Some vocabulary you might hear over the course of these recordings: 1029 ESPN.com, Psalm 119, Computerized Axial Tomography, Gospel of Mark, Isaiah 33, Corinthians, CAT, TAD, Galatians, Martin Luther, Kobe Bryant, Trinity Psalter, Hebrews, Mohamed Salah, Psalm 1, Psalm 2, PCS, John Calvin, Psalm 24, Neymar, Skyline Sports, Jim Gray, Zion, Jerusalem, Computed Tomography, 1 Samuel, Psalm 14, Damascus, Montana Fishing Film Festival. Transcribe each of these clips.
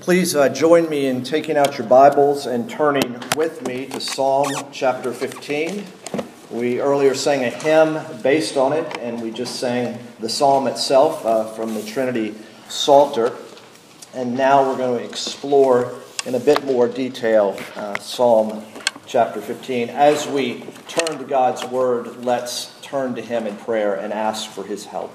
Please join me in taking out your Bibles and turning with me to Psalm chapter 15. We earlier sang a hymn based on it, and we just sang the psalm itself from the Trinity Psalter. And now we're going to explore in a bit more detail Psalm chapter 15. As we turn to God's Word, let's turn to Him in prayer and ask for His help.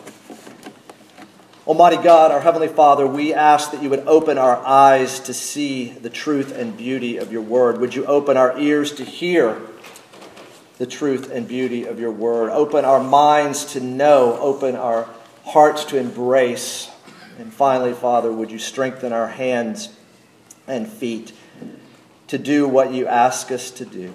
Almighty God, our Heavenly Father, we ask that you would open our eyes to see the truth and beauty of your word. Would you open our ears to hear the truth and beauty of your word? Open our minds to know. Open our hearts to embrace. And finally, Father, would you strengthen our hands and feet to do what you ask us to do?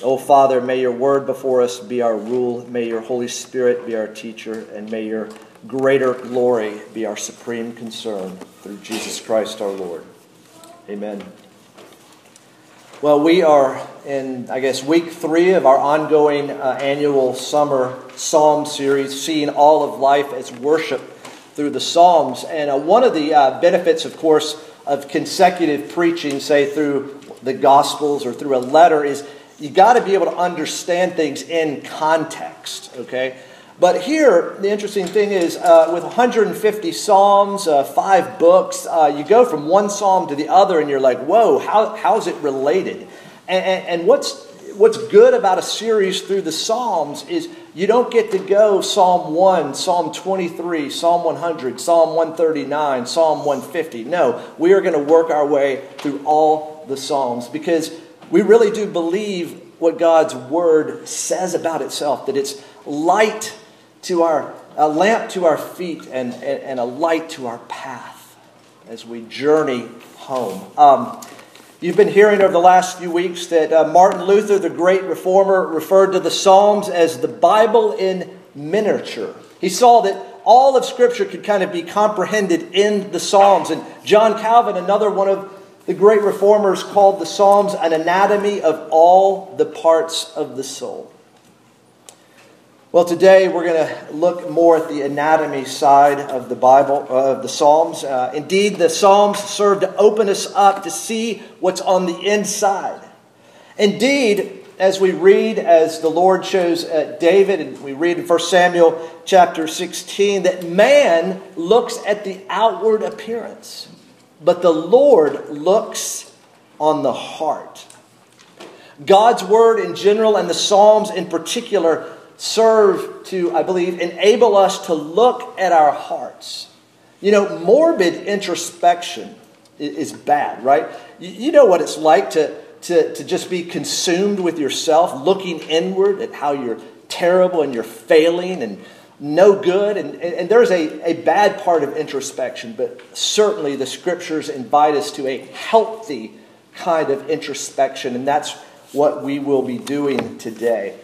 Oh, Father, may your word before us be our rule. May your Holy Spirit be our teacher. And may your greater glory be our supreme concern through Jesus Christ our Lord. Amen. Well, we are in, week 3 of our ongoing annual summer psalm series, seeing all of life as worship through the psalms. And one of the benefits, of course, of consecutive preaching, say through the Gospels or through a letter, is you got to be able to understand things in context, okay? But here, the interesting thing is, with 150 psalms, 5 books, you go from one psalm to the other, and you're like, whoa, how's it related? And what's good about a series through the psalms is you don't get to go Psalm 1, Psalm 23, Psalm 100, Psalm 139, Psalm 150. No, we are going to work our way through all the psalms, because we really do believe what God's Word says about itself, that it's light to our, a lamp to our feet and a light to our path as we journey home. You've been hearing over the last few weeks that Martin Luther, the great reformer, referred to the Psalms as the Bible in miniature. He saw that all of Scripture could kind of be comprehended in the Psalms. And John Calvin, another one of the great reformers, called the Psalms an anatomy of all the parts of the soul. Well, today we're going to look more at the anatomy side of the Bible, of the Psalms. Indeed, the Psalms serve to open us up to see what's on the inside. Indeed, as we read, as the Lord chose David, and we read in 1 Samuel chapter 16, that man looks at the outward appearance, but the Lord looks on the heart. God's Word in general and the Psalms in particular serve to, I believe, enable us to look at our hearts. You know, morbid introspection is bad, right? You know what it's like to just be consumed with yourself, looking inward at how you're terrible and you're failing and no good. And there's a bad part of introspection, but certainly the Scriptures invite us to a healthy kind of introspection, and that's what we will be doing today.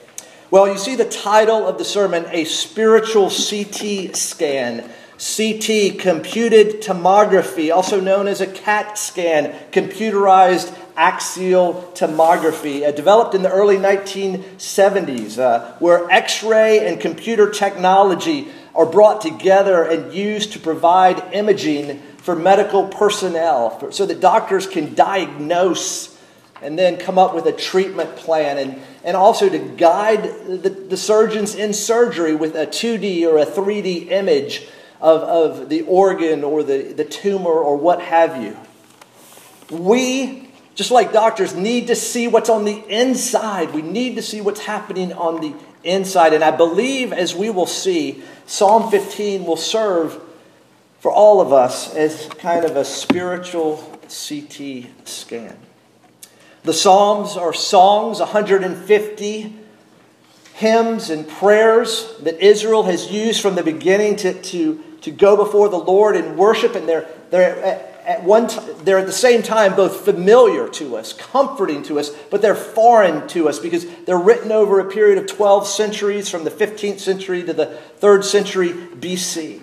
Well, you see the title of the sermon, A Spiritual CT Scan. CT, Computed Tomography, also known as a CAT scan, Computerized Axial Tomography, developed in the early 1970s, where X-ray and computer technology are brought together and used to provide imaging for medical personnel so that doctors can diagnose and then come up with a treatment plan, and also to guide the surgeons in surgery with a 2D or a 3D image of the organ or the tumor or what have you. We, just like doctors, need to see what's on the inside. We need to see what's happening on the inside. And I believe, as we will see, Psalm 15 will serve for all of us as kind of a spiritual CT scan. The Psalms are songs, 150 hymns and prayers that Israel has used from the beginning to go before the Lord in worship. And they're at the same time both familiar to us, comforting to us, but they're foreign to us because they're written over a period of 12 centuries from the 15th century to the 3rd century BC.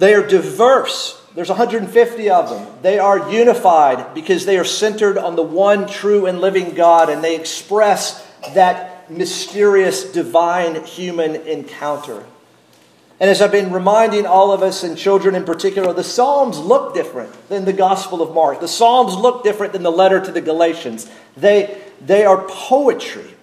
They are diverse. There's 150 of them. They are unified because they are centered on the one true and living God, and they express that mysterious divine human encounter. And as I've been reminding all of us, and children in particular, the Psalms look different than the Gospel of Mark. The Psalms look different than the letter to the Galatians. They are poetry.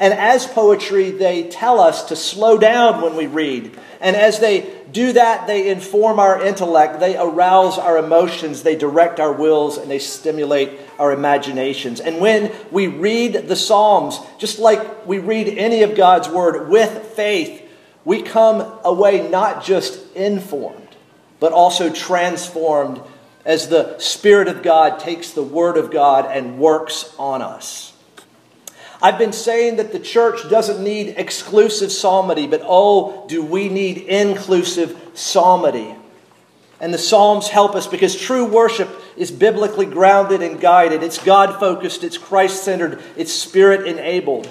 And as poetry, they tell us to slow down when we read. And as they do that, they inform our intellect, they arouse our emotions, they direct our wills, and they stimulate our imaginations. And when we read the Psalms, just like we read any of God's Word with faith, we come away not just informed, but also transformed as the Spirit of God takes the Word of God and works on us. I've been saying that the church doesn't need exclusive psalmody, but oh, do we need inclusive psalmody. And the Psalms help us because true worship is biblically grounded and guided. It's God-focused, it's Christ-centered, it's Spirit-enabled.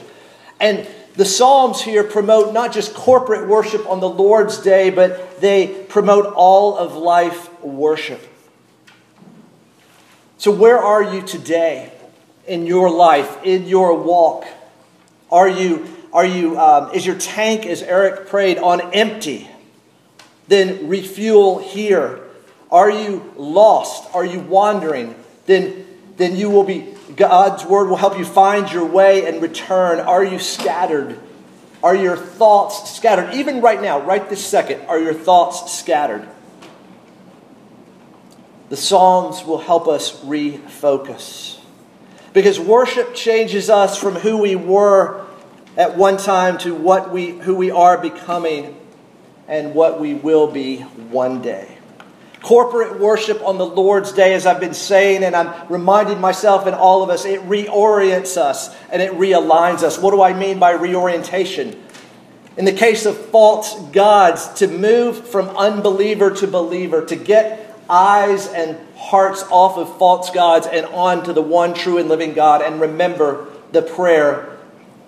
And the Psalms here promote not just corporate worship on the Lord's Day, but they promote all of life worship. So where are you today in your life, in your walk? Is your tank, as Eric prayed, on empty? Then refuel here. Are you lost? Are you wandering? Then you will be... God's Word will help you find your way and return. Are you scattered? Are your thoughts scattered? Even right now, right this second, are your thoughts scattered? The Psalms will help us refocus. Because worship changes us from who we were at one time to who we are becoming and what we will be one day. Corporate worship on the Lord's Day, as I've been saying, and I'm reminding myself and all of us, it reorients us and it realigns us. What do I mean by reorientation? In the case of false gods, to move from unbeliever to believer, to get eyes and hearts off of false gods and on to the one true and living God, and remember the prayer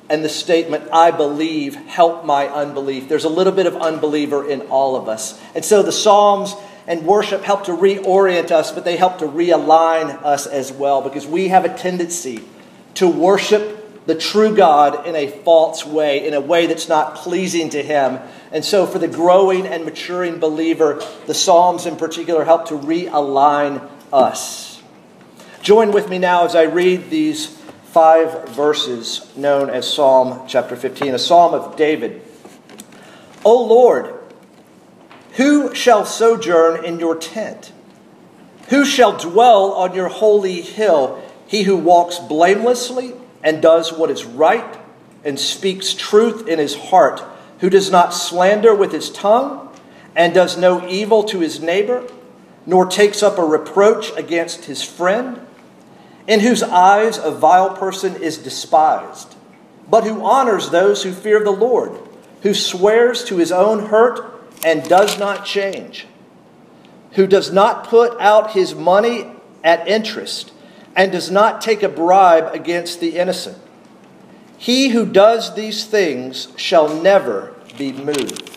and the statement, I believe, help my unbelief. There's a little bit of unbeliever in all of us. And so the Psalms and worship help to reorient us, but they help to realign us as well, because we have a tendency to worship the true God in a false way, in a way that's not pleasing to Him. And so for the growing and maturing believer, the Psalms in particular help to realign us. Join with me now as I read these 5 verses known as Psalm chapter 15, a psalm of David. O Lord, who shall sojourn in your tent? Who shall dwell on your holy hill? He who walks blamelessly and does what is right and speaks truth in his heart, who does not slander with his tongue and does no evil to his neighbor, nor takes up a reproach against his friend, in whose eyes a vile person is despised, but who honors those who fear the Lord, who swears to his own hurt and does not change, who does not put out his money at interest, and does not take a bribe against the innocent. He who does these things shall never be moved.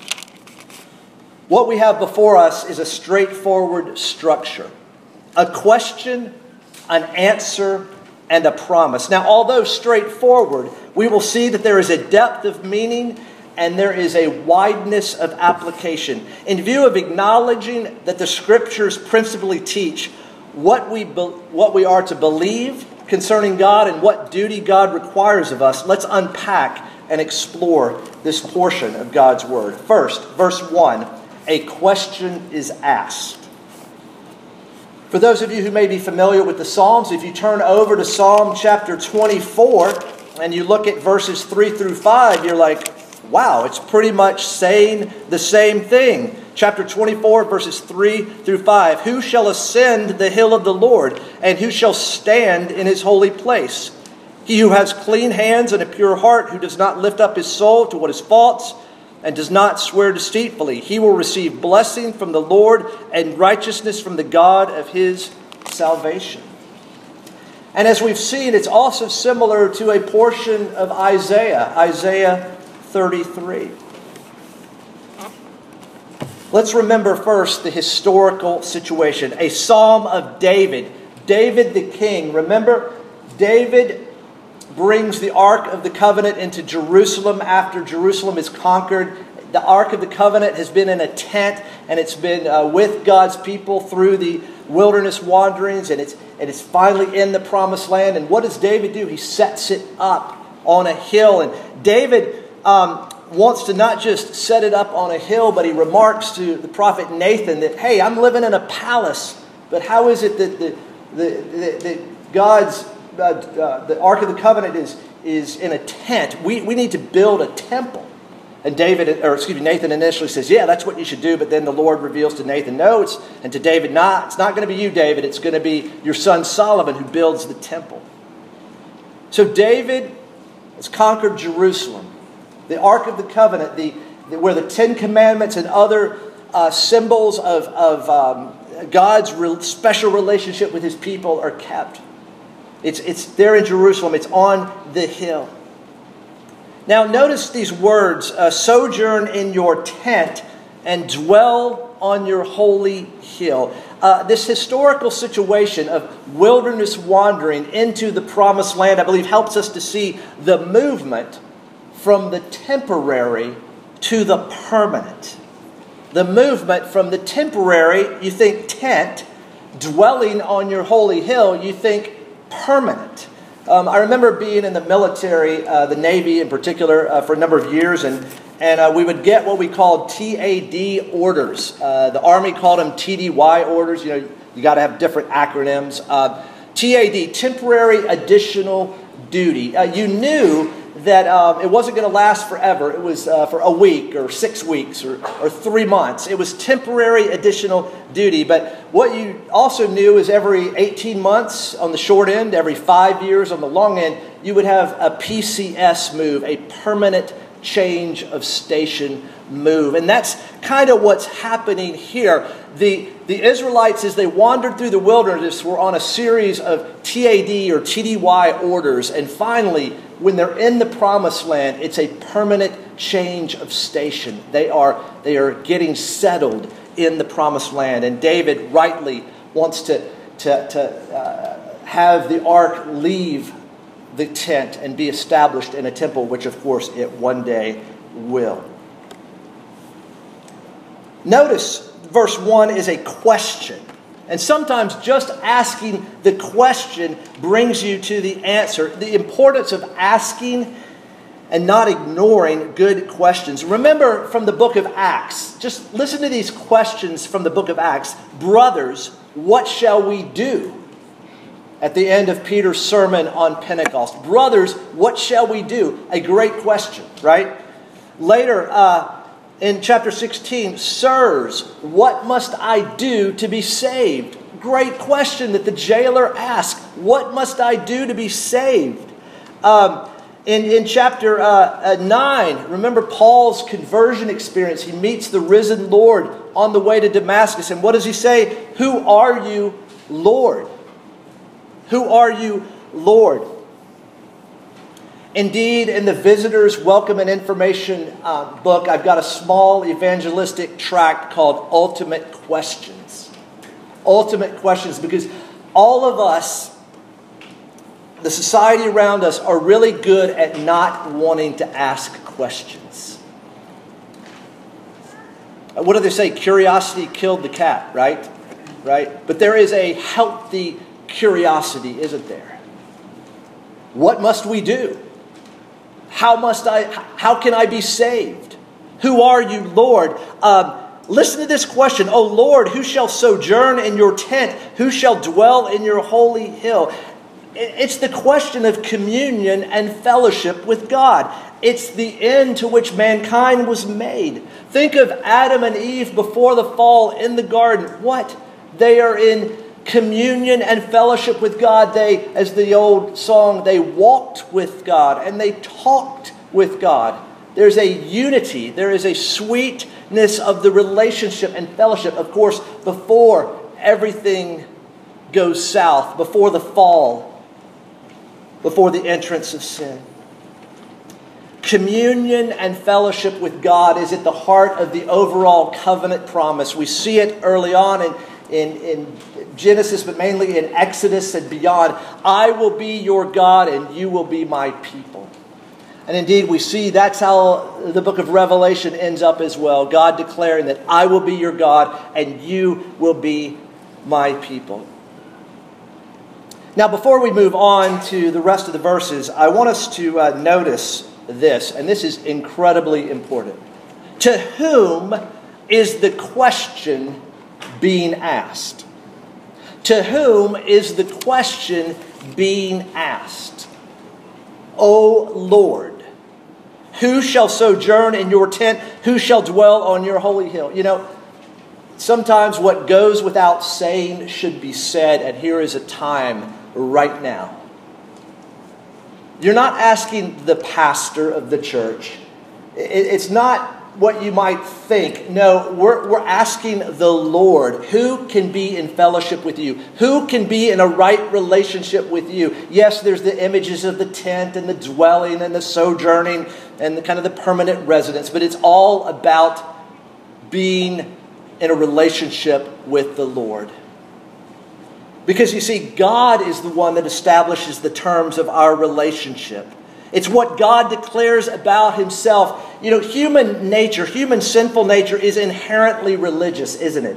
What we have before us is a straightforward structure, a question, an answer, and a promise. Now, although straightforward, we will see that there is a depth of meaning and there is a wideness of application. In view of acknowledging that the Scriptures principally teach what we are to believe concerning God and what duty God requires of us, let's unpack and explore this portion of God's Word. First, verse 1, a question is asked. For those of you who may be familiar with the Psalms, if you turn over to Psalm chapter 24 and you look at verses 3 through 5, you're like, wow, it's pretty much saying the same thing. Chapter 24, verses 3 through 5. Who shall ascend the hill of the Lord, and who shall stand in his holy place? He who has clean hands and a pure heart, who does not lift up his soul to what is false, and does not swear deceitfully. He will receive blessing from the Lord and righteousness from the God of his salvation. And as we've seen, it's also similar to a portion of Isaiah 33. Let's remember first the historical situation. A psalm of David. David the king. Remember, David brings the Ark of the Covenant into Jerusalem after Jerusalem is conquered. The Ark of the Covenant has been in a tent, and it's been with God's people through the wilderness wanderings, and it's finally in the Promised Land. And what does David do? He sets it up on a hill. And David wants to not just set it up on a hill, but he remarks to the prophet Nathan that, hey, I'm living in a palace, but how is it that that God's the Ark of the Covenant is in a tent? We need to build a temple. And Nathan initially says, yeah, that's what you should do. But then the Lord reveals to Nathan, it's not going to be you, David. It's going to be your son Solomon who builds the temple. So David has conquered Jerusalem. The Ark of the Covenant, where the Ten Commandments and other symbols of God's special relationship with His people are kept. It's there in Jerusalem. It's on the hill. Now notice these words, sojourn in your tent and dwell on your holy hill. This historical situation of wilderness wandering into the Promised Land, I believe, helps us to see the movement from the temporary to the permanent. The movement from the temporary, you think tent, dwelling on your holy hill, you think permanent. I remember being in the military, the Navy in particular, for a number of years, and we would get what we called TAD orders. The Army called them TDY orders. You know, you got to have different acronyms. TAD, temporary additional duty. You knew that it wasn't going to last forever. It was for a week or 6 weeks or 3 months. It was temporary additional duty. But what you also knew is every 18 months on the short end, every 5 years on the long end, you would have a PCS move, a permanent change of station move. And that's kind of what's happening here. The Israelites, as they wandered through the wilderness, were on a series of TAD or TDY orders. And finally, when they're in the Promised Land, it's a permanent change of station. They are getting settled in the Promised Land. And David rightly wants to have the ark leave the tent and be established in a temple, which of course it one day will. Notice verse 1 is a question. And sometimes just asking the question brings you to the answer. The importance of asking and not ignoring good questions. Remember from the book of Acts, just listen to these questions from the book of Acts. Brothers, what shall we do? At the end of Peter's sermon on Pentecost. Brothers, what shall we do? A great question, right? Later, in chapter 16, sirs, what must I do to be saved? Great question that the jailer asks. What must I do to be saved? In chapter 9, remember Paul's conversion experience. He meets the risen Lord on the way to Damascus. And what does he say? Who are you, Lord? Who are you, Lord? Indeed, in the Visitor's Welcome and Information book, I've got a small evangelistic tract called Ultimate Questions. Ultimate Questions, because all of us, the society around us, are really good at not wanting to ask questions. What do they say? Curiosity killed the cat, right? Right? But there is a healthy curiosity, isn't there? What must we do? How can I be saved? Who are you, Lord? Listen to this question. O Lord, who shall sojourn in your tent? Who shall dwell in your holy hill? It's the question of communion and fellowship with God. It's the end to which mankind was made. Think of Adam and Eve before the fall in the garden. What? They are in communion and fellowship with God. They, as the old song, they walked with God and they talked with God. There's a unity. There is a sweetness of the relationship and fellowship. Of course, before everything goes south, before the fall, before the entrance of sin. Communion and fellowship with God is at the heart of the overall covenant promise. We see it early on in Genesis, but mainly in Exodus and beyond. I will be your God and you will be my people. And indeed, we see that's how the book of Revelation ends up as well. God declaring that I will be your God and you will be my people. Now, before we move on to the rest of the verses, I want us to notice this, and this is incredibly important. To whom is the question being asked? To whom is the question being asked? O Lord, who shall sojourn in your tent? Who shall dwell on your holy hill? You know, sometimes what goes without saying should be said, and here is a time right now. You're not asking the pastor of the church. It's not what you might think. No, we're asking the Lord, who can be in fellowship with you? Who can be in a right relationship with you? Yes, there's the images of the tent and the dwelling and the sojourning and the kind of the permanent residence, but it's all about being in a relationship with the Lord. Because you see, God is the one that establishes the terms of our relationship. It's what God declares about himself. You know, human nature, human sinful nature is inherently religious, isn't it?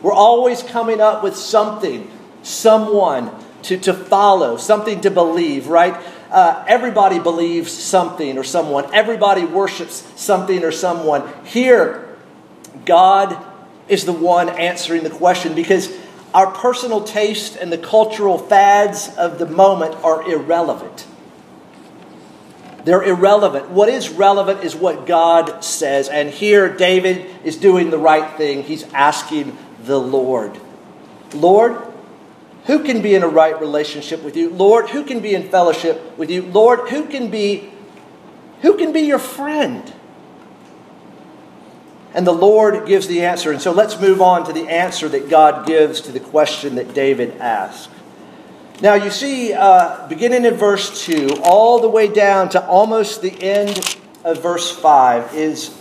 We're always coming up with something, someone to follow, something to believe, right? Everybody believes something or someone. Everybody worships something or someone. Here, God is the one answering the question, because our personal taste and the cultural fads of the moment are irrelevant. They're irrelevant. What is relevant is what God says. And here, David is doing the right thing. He's asking the Lord. Lord, who can be in a right relationship with you? Lord, who can be in fellowship with you? Lord, who can be your friend? And the Lord gives the answer. And so let's move on to the answer that God gives to the question that David asked. Now you see, beginning in verse 2, all the way down to almost the end of verse 5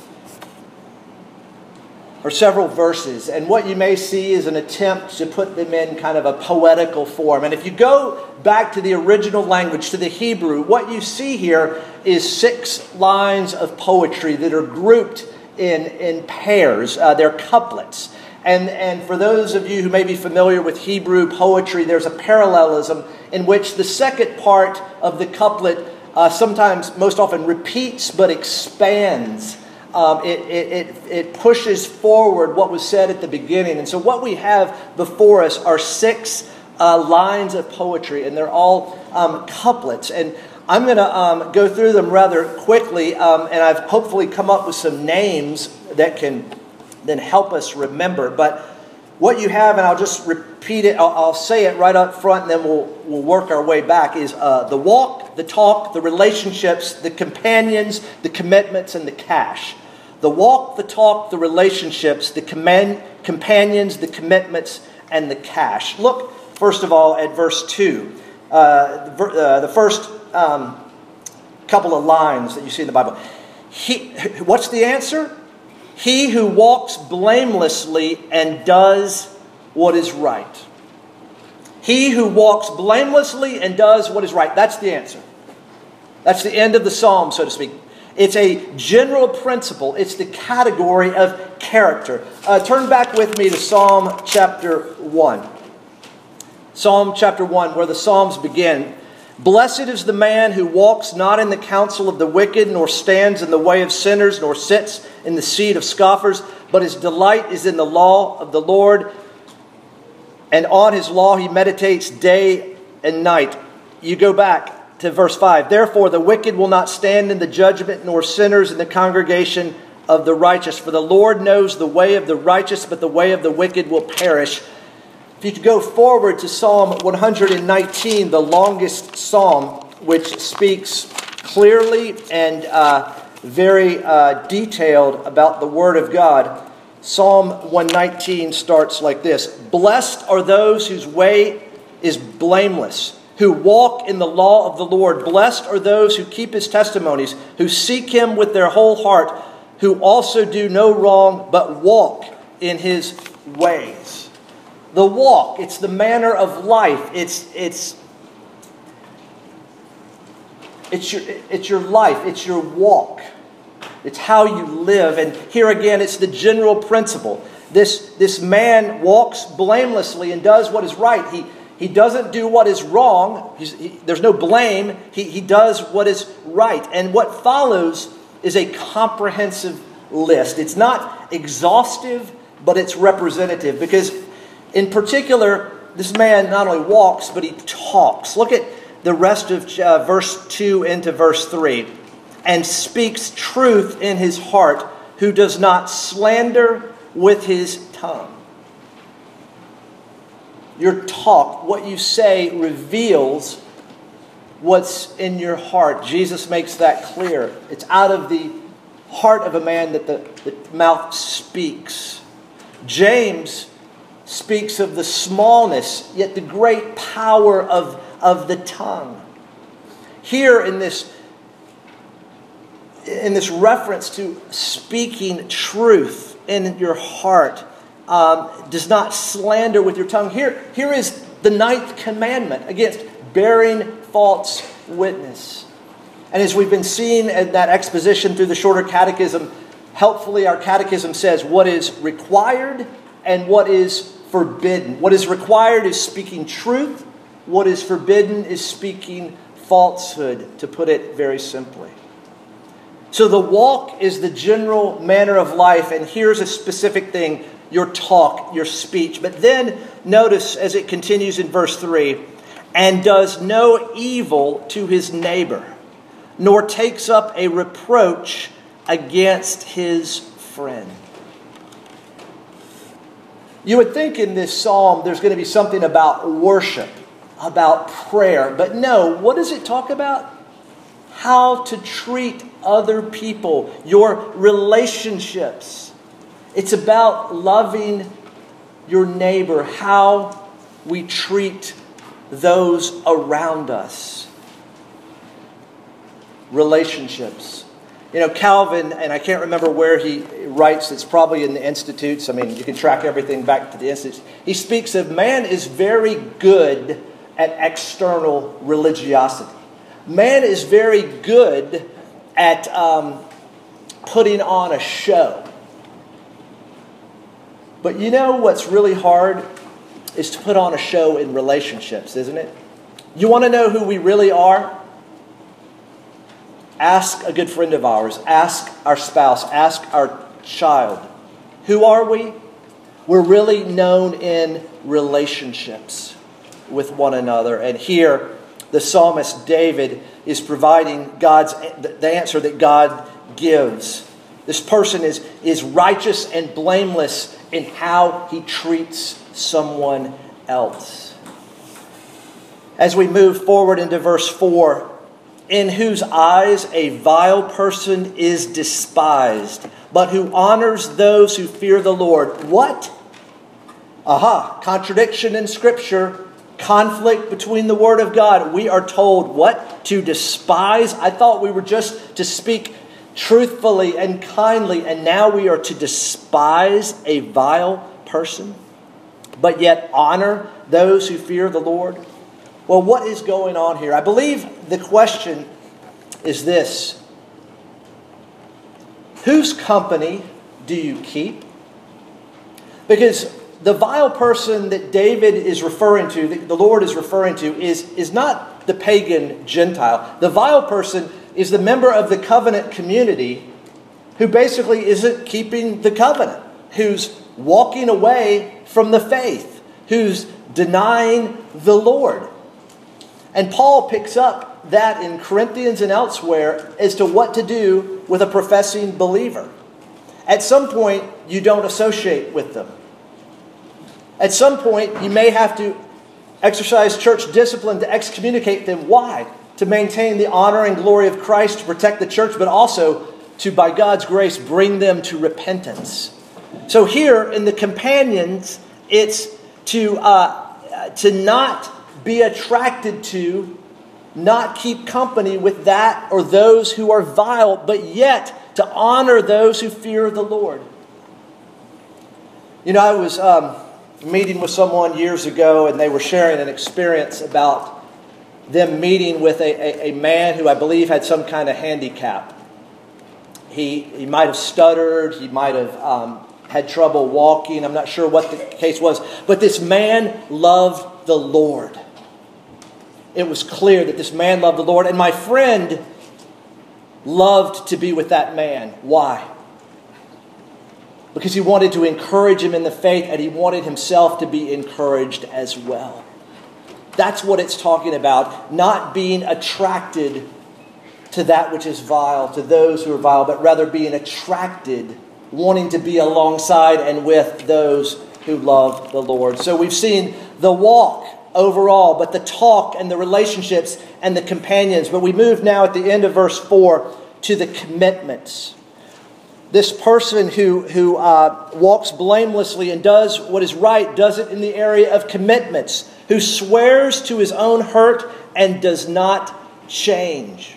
are several verses. And what you may see is an attempt to put them in kind of a poetical form. And if you go back to the original language, to the Hebrew, what you see here is 6 lines of poetry that are grouped in pairs. They're couplets. And for those of you who may be familiar with Hebrew poetry, there's a parallelism in which the second part of the couplet sometimes, most often, repeats but expands. It pushes forward what was said at the beginning. And so what we have before us are 6 lines of poetry, and they're all couplets. And I'm going to go through them rather quickly, and I've hopefully come up with some names that can then help us remember. But what you have, and I'll just repeat it, I'll say it right up front, and then we'll work our way back, is the walk, the talk, the relationships, the companions, the commitments, and the cash. The walk, the talk, the relationships, the companions, the commitments, and the cash. Look, first of all, at verse 2. The first couple of lines that you see in the Bible. What's the answer? He who walks blamelessly and does what is right. He who walks blamelessly and does what is right. That's the answer. That's the end of the psalm, so to speak. It's a general principle. It's the category of character. Turn back with me to Psalm chapter 1. Psalm chapter 1, where the Psalms begin. Blessed is the man who walks not in the counsel of the wicked, nor stands in the way of sinners, nor sits in the seat of scoffers, but his delight is in the law of the Lord, and on his law he meditates day and night. You go back to verse 5. Therefore the wicked will not stand in the judgment, nor sinners in the congregation of the righteous. For the Lord knows the way of the righteous, but the way of the wicked will perish. If you could go forward to Psalm 119, the longest psalm, which speaks clearly and very detailed about the Word of God. Psalm 119 starts like this. Blessed are those whose way is blameless, who walk in the law of the Lord. Blessed are those who keep his testimonies, who seek him with their whole heart, who also do no wrong, but walk in his ways. The walk, it's the manner of life. It's It's your life. It's your walk. It's how you live. And here again, it's the general principle. This man walks blamelessly and does what is right. He doesn't do what is wrong. There's no blame. He does what is right. And what follows is a comprehensive list. It's not exhaustive, but it's representative. Because in particular, this man not only walks, but he talks. Look at the rest of verse 2 into verse 3. And speaks truth in his heart, who does not slander with his tongue. Your talk, what you say, reveals what's in your heart. Jesus makes that clear. It's out of the heart of a man that the mouth speaks. James speaks of the smallness, yet the great power of the tongue. Here in this reference to speaking truth in your heart, does not slander with your tongue. Here is the 9th commandment against bearing false witness. And as we've been seeing in that exposition through the shorter catechism, helpfully our catechism says what is required and what is forbidden. What is required is speaking truth. What is forbidden is speaking falsehood, to put it very simply. So the walk is the general manner of life, and here's a specific thing, your talk, your speech. But then notice as it continues in verse 3, and does no evil to his neighbor, nor takes up a reproach against his friend. You would think in this psalm there's going to be something about worship, about prayer. But no, what does it talk about? How to treat other people, your relationships. It's about loving your neighbor, how we treat those around us. Relationships. You know, Calvin, and I can't remember where he writes, it's probably in the Institutes. I mean, you can track everything back to the Institutes. He speaks of man is very good at external religiosity. Man is very good at putting on a show. But you know what's really hard is to put on a show in relationships, isn't it? You want to know who we really are? Ask a good friend of ours. Ask our spouse. Ask our child. Who are we? We're really known in relationships with one another. And here, the psalmist David is providing the answer that God gives. This person is righteous and blameless in how he treats someone else. As we move forward into verse 4, in whose eyes a vile person is despised, but who honors those who fear the Lord. What? Aha, contradiction in Scripture. Conflict between the Word of God. We are told what? To despise. I thought we were just to speak truthfully and kindly, and now we are to despise a vile person, but yet honor those who fear the Lord. Well, what is going on here? I believe the question is this. Whose company do you keep? Because the vile person that David is referring to, that the Lord is referring to, is not the pagan Gentile. The vile person is the member of the covenant community who basically isn't keeping the covenant, who's walking away from the faith, who's denying the Lord. And Paul picks up that in Corinthians and elsewhere as to what to do with a professing believer. At some point, you don't associate with them. At some point, you may have to exercise church discipline to excommunicate them. Why? To maintain the honor and glory of Christ, to protect the church, but also to, by God's grace, bring them to repentance. So here in the companions, it's to not be attracted to, not keep company with that or those who are vile, but yet to honor those who fear the Lord. You know, I was meeting with someone years ago, and they were sharing an experience about them meeting with a man who I believe had some kind of handicap. He might have stuttered. He might have had trouble walking. I'm not sure what the case was. But this man loved the Lord. It was clear that this man loved the Lord. And my friend loved to be with that man. Why? Because he wanted to encourage him in the faith, and he wanted himself to be encouraged as well. That's what it's talking about. Not being attracted to that which is vile, to those who are vile, but rather being attracted, wanting to be alongside and with those who love the Lord. So we've seen the walk overall, but the talk and the relationships and the companions. But we move now at the end of verse 4 to the commitments. This person who walks blamelessly and does what is right, does it in the area of commitments, who swears to his own hurt and does not change.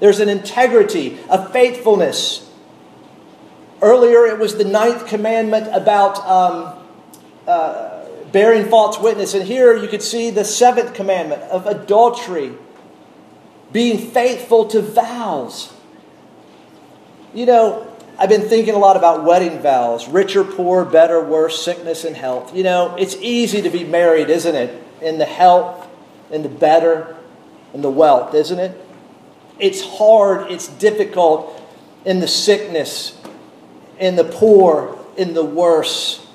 There's an integrity, a faithfulness. Earlier it was the 9th commandment about bearing false witness. And here you could see the 7th commandment of adultery, being faithful to vows. You know, I've been thinking a lot about wedding vows. Rich or poor, better, worse, sickness and health. You know, it's easy to be married, isn't it? In the health, in the better, in the wealth, isn't it? It's hard, it's difficult in the sickness, in the poor, in the worse.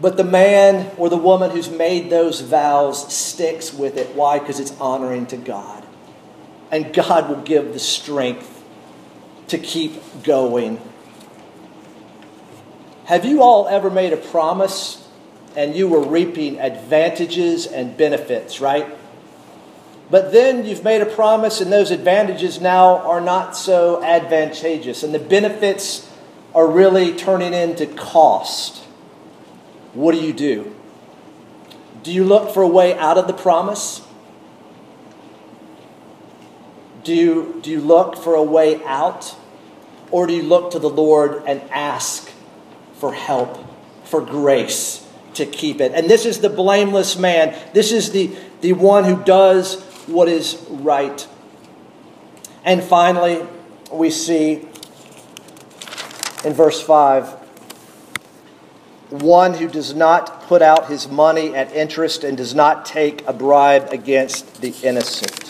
But the man or the woman who's made those vows sticks with it. Why? Because it's honoring to God. And God will give the strength to keep going. Have you all ever made a promise and you were reaping advantages and benefits, right? But then you've made a promise and those advantages now are not so advantageous, and the benefits are really turning into cost. What do? Do you look for a way out of the promise? Do you look for a way out? Or do you look to the Lord and ask for help, for grace to keep it? And this is the blameless man. This is the one who does what is right. And finally, we see in verse 5, one who does not put out his money at interest and does not take a bribe against the innocent.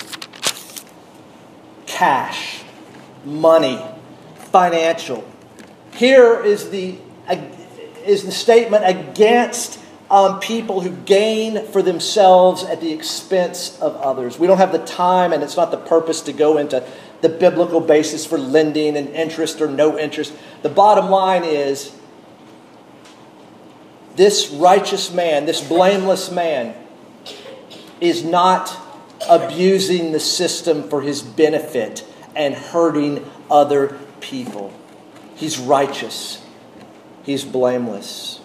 Cash, money, financial. Here is the statement against people who gain for themselves at the expense of others. We don't have the time, and it's not the purpose to go into the biblical basis for lending and interest or no interest. The bottom line is this righteous man, this blameless man, is not abusing the system for his benefit and hurting other people. He's righteous. He's blameless.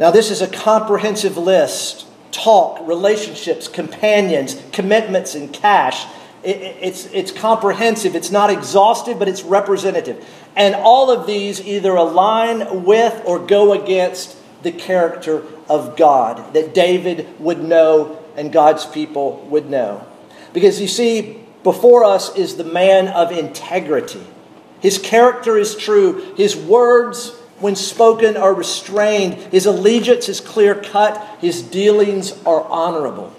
Now, this is a comprehensive list: talk, relationships, companions, commitments, and cash. It's comprehensive. It's not exhaustive, but it's representative. And all of these either align with or go against the character of God that David would know and God's people would know. Because you see, before us is the man of integrity. His character is true. His words, when spoken, are restrained. His allegiance is clear-cut. His dealings are honorable.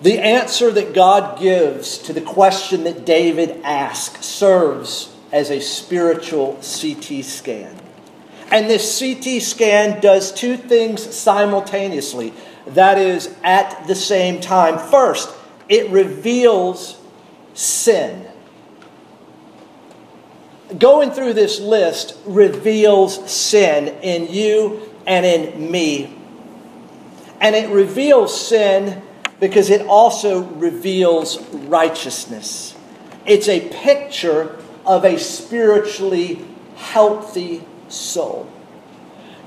The answer that God gives to the question that David asks serves as a spiritual CT scan. And this CT scan does two things simultaneously. That is, at the same time. First, it reveals sin. Going through this list reveals sin in you and in me. And it reveals sin because it also reveals righteousness. It's a picture of a spiritually healthy soul.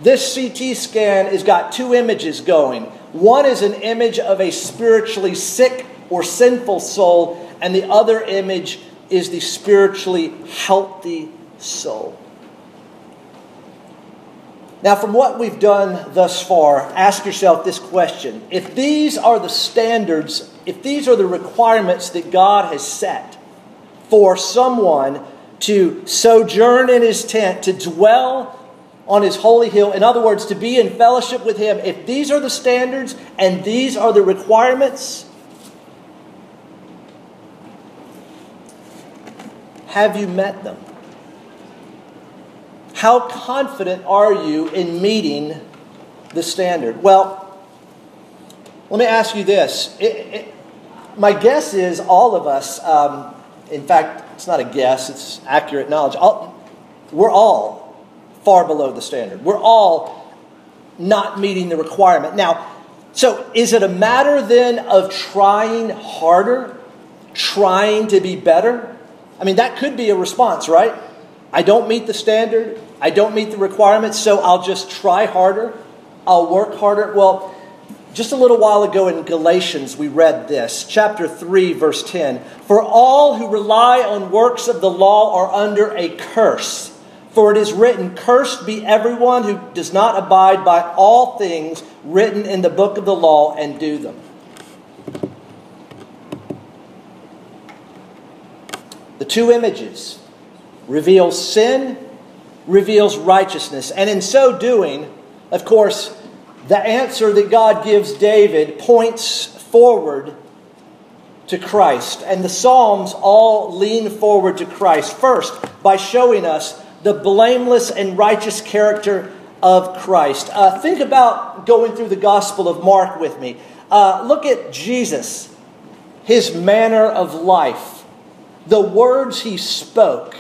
This CT scan has got two images going. One is an image of a spiritually sick or sinful soul, and the other image is the spiritually healthy soul. Now, from what we've done thus far, ask yourself this question. If these are the standards, if these are the requirements that God has set for someone to sojourn in his tent, to dwell on his holy hill, in other words, to be in fellowship with him, if these are the standards and these are the requirements, have you met them? How confident are you in meeting the standard? Well, let me ask you this. My guess is all of us, in fact, it's not a guess, it's accurate knowledge. We're all far below the standard. We're all not meeting the requirement. Now, so is it a matter then of trying harder, trying to be better? I mean, that could be a response, right? I don't meet the standard. I don't meet the requirements, so I'll just try harder. I'll work harder. Well, just a little while ago in Galatians, we read this. Chapter 3, verse 10. For all who rely on works of the law are under a curse. For it is written, cursed be everyone who does not abide by all things written in the book of the law and do them. The two images reveals sin, reveals righteousness. And in so doing, of course, the answer that God gives David points forward to Christ. And the Psalms all lean forward to Christ. First, by showing us the blameless and righteous character of Christ. Think about going through the Gospel of Mark with me. Look at Jesus, his manner of life, the words he spoke.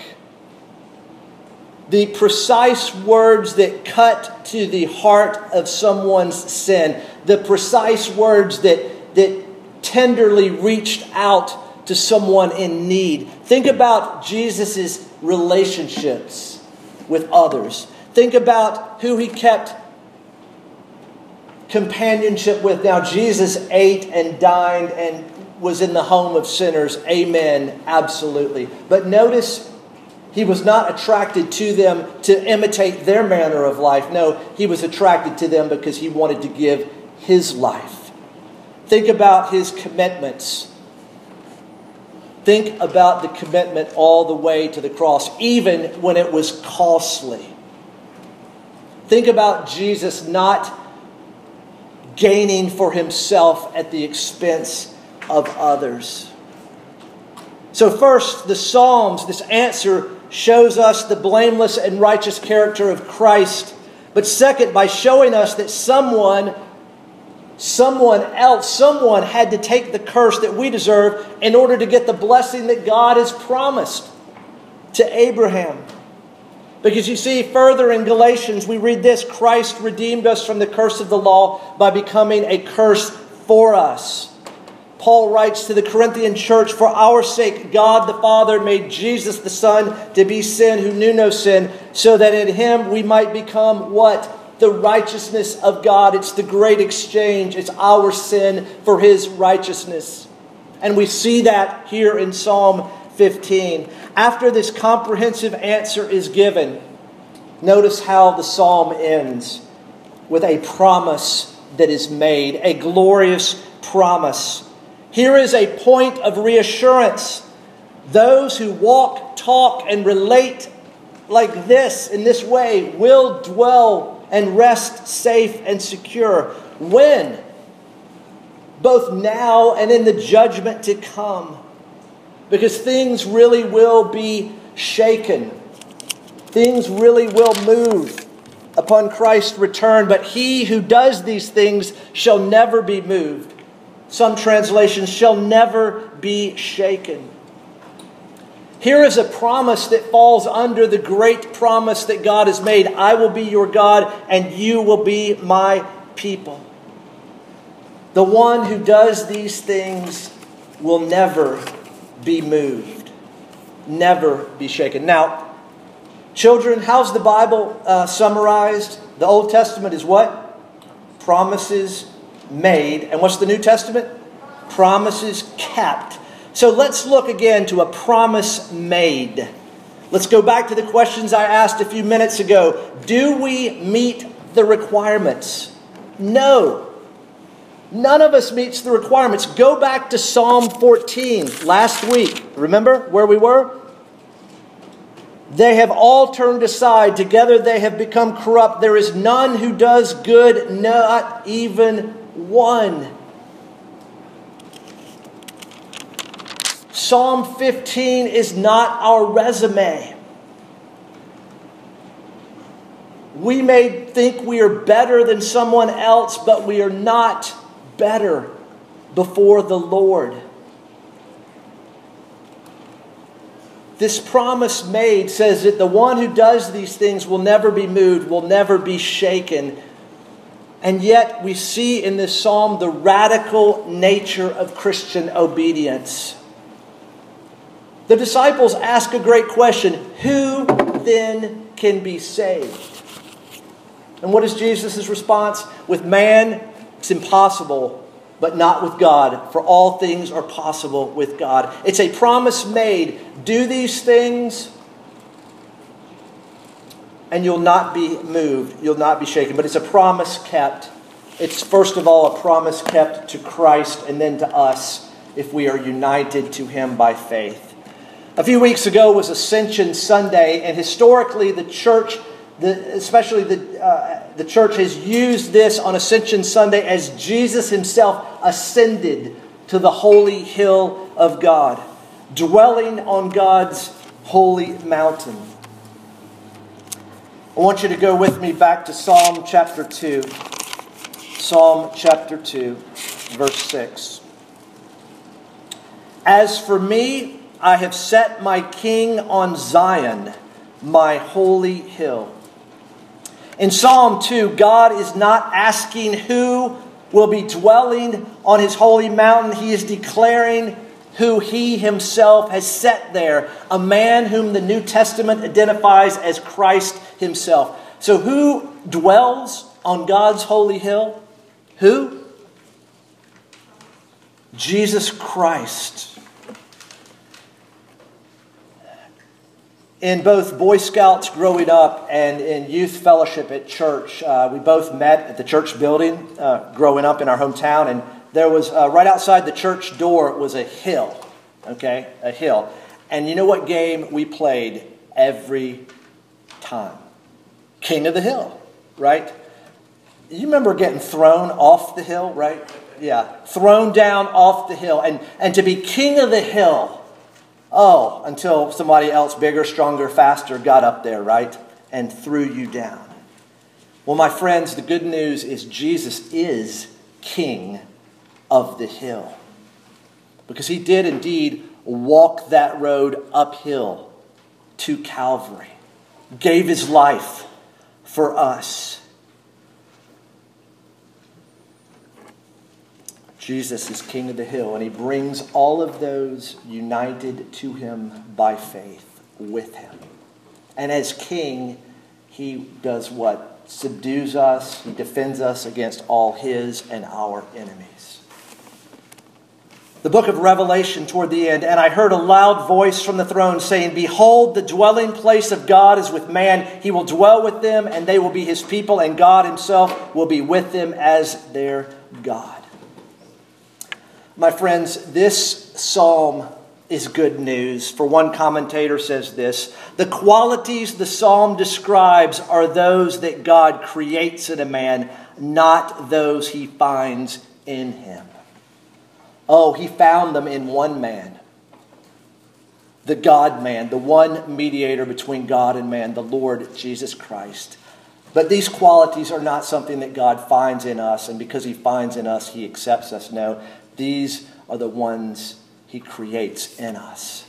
The precise words that cut to the heart of someone's sin. The precise words that tenderly reached out to someone in need. Think about Jesus' relationships with others. Think about who he kept companionship with. Now, Jesus ate and dined and was in the home of sinners. Amen. Absolutely. But notice, he was not attracted to them to imitate their manner of life. No, he was attracted to them because he wanted to give his life. Think about his commitments. Think about the commitment all the way to the cross, even when it was costly. Think about Jesus not gaining for himself at the expense of others. So first, the Psalms, this answer shows us the blameless and righteous character of Christ. But second, by showing us that someone had to take the curse that we deserve in order to get the blessing that God has promised to Abraham. Because you see, further in Galatians, we read this, Christ redeemed us from the curse of the law by becoming a curse for us. Paul writes to the Corinthian church, for our sake, God the Father made Jesus the Son to be sin who knew no sin, so that in him we might become what? The righteousness of God. It's the great exchange. It's our sin for his righteousness. And we see that here in Psalm 15. After this comprehensive answer is given, notice how the psalm ends with a promise that is made, a glorious promise. Here is a point of reassurance. Those who walk, talk, and relate like this, in this way, will dwell and rest safe and secure. When? Both now and in the judgment to come. Because things really will be shaken. Things really will move upon Christ's return. But he who does these things shall never be moved. Some translations, shall never be shaken. Here is a promise that falls under the great promise that God has made. I will be your God and you will be my people. The one who does these things will never be moved, never be shaken. Now, children, how's the Bible summarized? The Old Testament is what? Promises made. And what's the New Testament? Promises kept. So let's look again to a promise made. Let's go back to the questions I asked a few minutes ago. Do we meet the requirements? No. None of us meets the requirements. Go back to Psalm 14 last week. Remember where we were? They have all turned aside. Together they have become corrupt. There is none who does good, not even one. Psalm 15 is not our resume. We may think we are better than someone else, but we are not better before the Lord. This promise made says that the one who does these things will never be moved, will never be shaken. And yet we see in this psalm the radical nature of Christian obedience. The disciples ask a great question. Who then can be saved? And what is Jesus' response? With man, it's impossible, but not with God, for all things are possible with God. It's a promise made. Do these things, and you'll not be moved. You'll not be shaken. But it's a promise kept. It's first of all a promise kept to Christ and then to us if we are united to Him by faith. A few weeks ago was Ascension Sunday, and historically the church, the church has used this on Ascension Sunday as Jesus Himself ascended to the holy hill of God, dwelling on God's holy mountain. I want you to go with me back to Psalm chapter 2. Psalm chapter 2, verse 6. As for me, I have set my king on Zion, my holy hill. In Psalm 2, God is not asking who will be dwelling on His holy mountain. He is declaring who He Himself has set there, a man whom the New Testament identifies as Christ Himself. So who dwells on God's holy hill? Who? Jesus Christ. In both Boy Scouts growing up and in youth fellowship at church, we both met at the church building growing up in our hometown. And there was, right outside the church door, was a hill. Okay, a hill. And you know what game we played every time? King of the hill, right? You remember getting thrown off the hill, right? Yeah, thrown down off the hill. And to be king of the hill... Oh, until somebody else bigger, stronger, faster got up there, right? And threw you down. Well, my friends, the good news is Jesus is King of the hill. Because He did indeed walk that road uphill to Calvary. Gave His life for us. Jesus is King of the hill, and He brings all of those united to Him by faith with Him. And as King, He does what? Subdues us, He defends us against all His and our enemies. The book of Revelation toward the end, and I heard a loud voice from the throne saying, Behold, the dwelling place of God is with man. He will dwell with them, and they will be His people, and God Himself will be with them as their God. My friends, this psalm is good news. For one commentator says this, the qualities the psalm describes are those that God creates in a man, not those He finds in him. Oh, He found them in one man, the God-man, the one mediator between God and man, the Lord Jesus Christ. But these qualities are not something that God finds in us, and because He finds in us, He accepts us. No. These are the ones He creates in us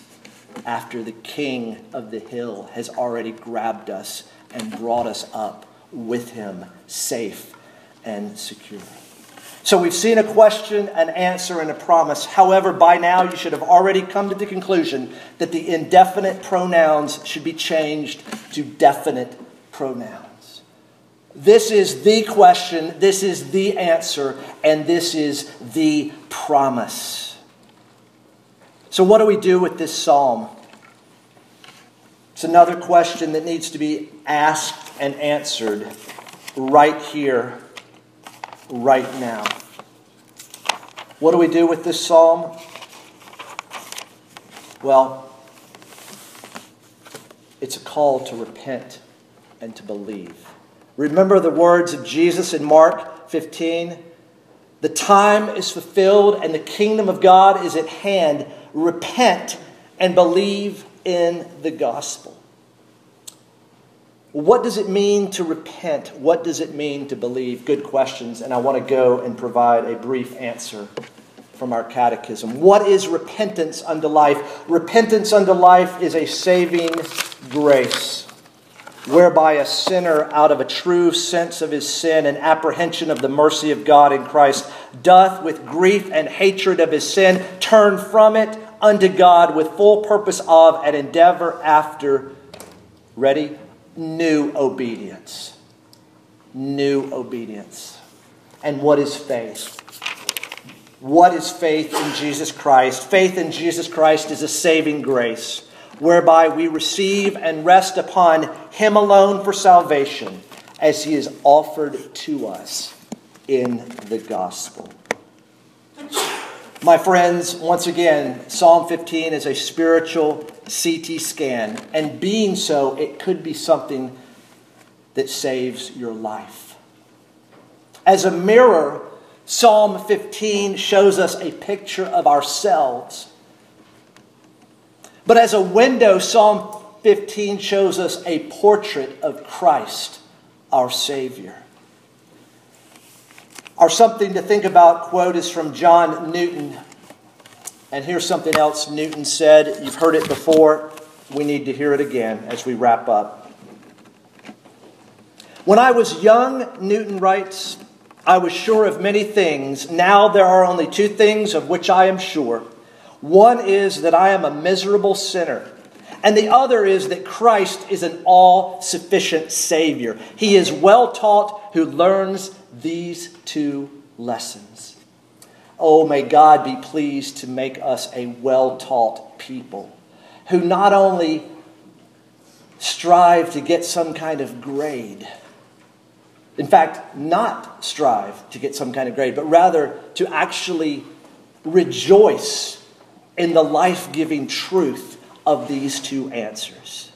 after the King of the hill has already grabbed us and brought us up with Him, safe and secure. So we've seen a question, an answer, and a promise. However, by now you should have already come to the conclusion that the indefinite pronouns should be changed to definite pronouns. This is the question, this is the answer, and this is the promise. So what do we do with this psalm? It's another question that needs to be asked and answered right here, right now. What do we do with this psalm? Well, it's a call to repent and to believe. Remember the words of Jesus in Mark 15. The time is fulfilled and the kingdom of God is at hand. Repent and believe in the gospel. What does it mean to repent? What does it mean to believe? Good questions, and I want to go and provide a brief answer from our catechism. What is repentance unto life? Repentance unto life is a saving grace, whereby a sinner, out of a true sense of his sin and apprehension of the mercy of God in Christ, doth with grief and hatred of his sin turn from it unto God with full purpose of and endeavor after, ready, new obedience. New obedience. And what is faith? What is faith in Jesus Christ? Faith in Jesus Christ is a saving grace, whereby we receive and rest upon Him alone for salvation, as He is offered to us in the gospel. My friends, once again, Psalm 15 is a spiritual CT scan, and being so, it could be something that saves your life. As a mirror, Psalm 15 shows us a picture of ourselves. But as a window, Psalm 15 shows us a portrait of Christ, our Savior. Our something to think about quote is from John Newton. And here's something else Newton said. You've heard it before. We need to hear it again as we wrap up. When I was young, Newton writes, I was sure of many things. Now there are only two things of which I am sure. One is that I am a miserable sinner, and the other is that Christ is an all-sufficient Savior. He is well taught who learns these two lessons. Oh, may God be pleased to make us a well-taught people who not only strive to get some kind of grade, in fact, not strive to get some kind of grade, but rather to actually rejoice in the life-giving truth of these two answers.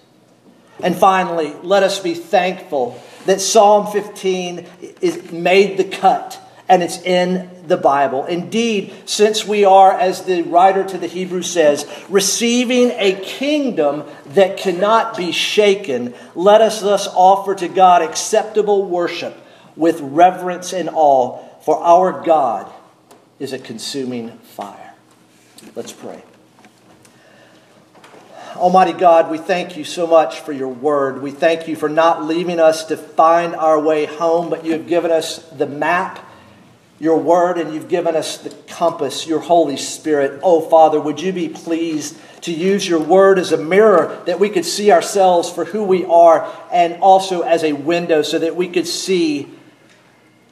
And finally, let us be thankful that Psalm 15 is made the cut and it's in the Bible. Indeed, since we are, as the writer to the Hebrews says, receiving a kingdom that cannot be shaken, let us thus offer to God acceptable worship with reverence and awe, for our God is a consuming fire. Let's pray. Almighty God, we thank you so much for your word. We thank you for not leaving us to find our way home, but you have given us the map, your word, and you've given us the compass, your Holy Spirit. Oh, Father, would you be pleased to use your word as a mirror that we could see ourselves for who we are, and also as a window so that we could see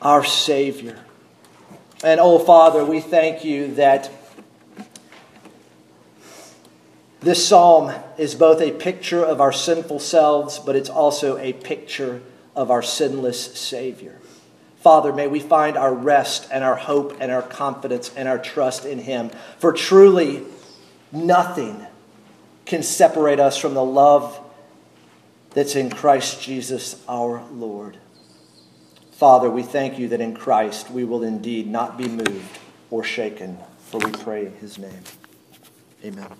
our Savior. And oh, Father, we thank you that this psalm is both a picture of our sinful selves, but it's also a picture of our sinless Savior. Father, may we find our rest and our hope and our confidence and our trust in Him. For truly nothing can separate us from the love that's in Christ Jesus our Lord. Father, we thank you that in Christ we will indeed not be moved or shaken, for we pray in His name. Amen.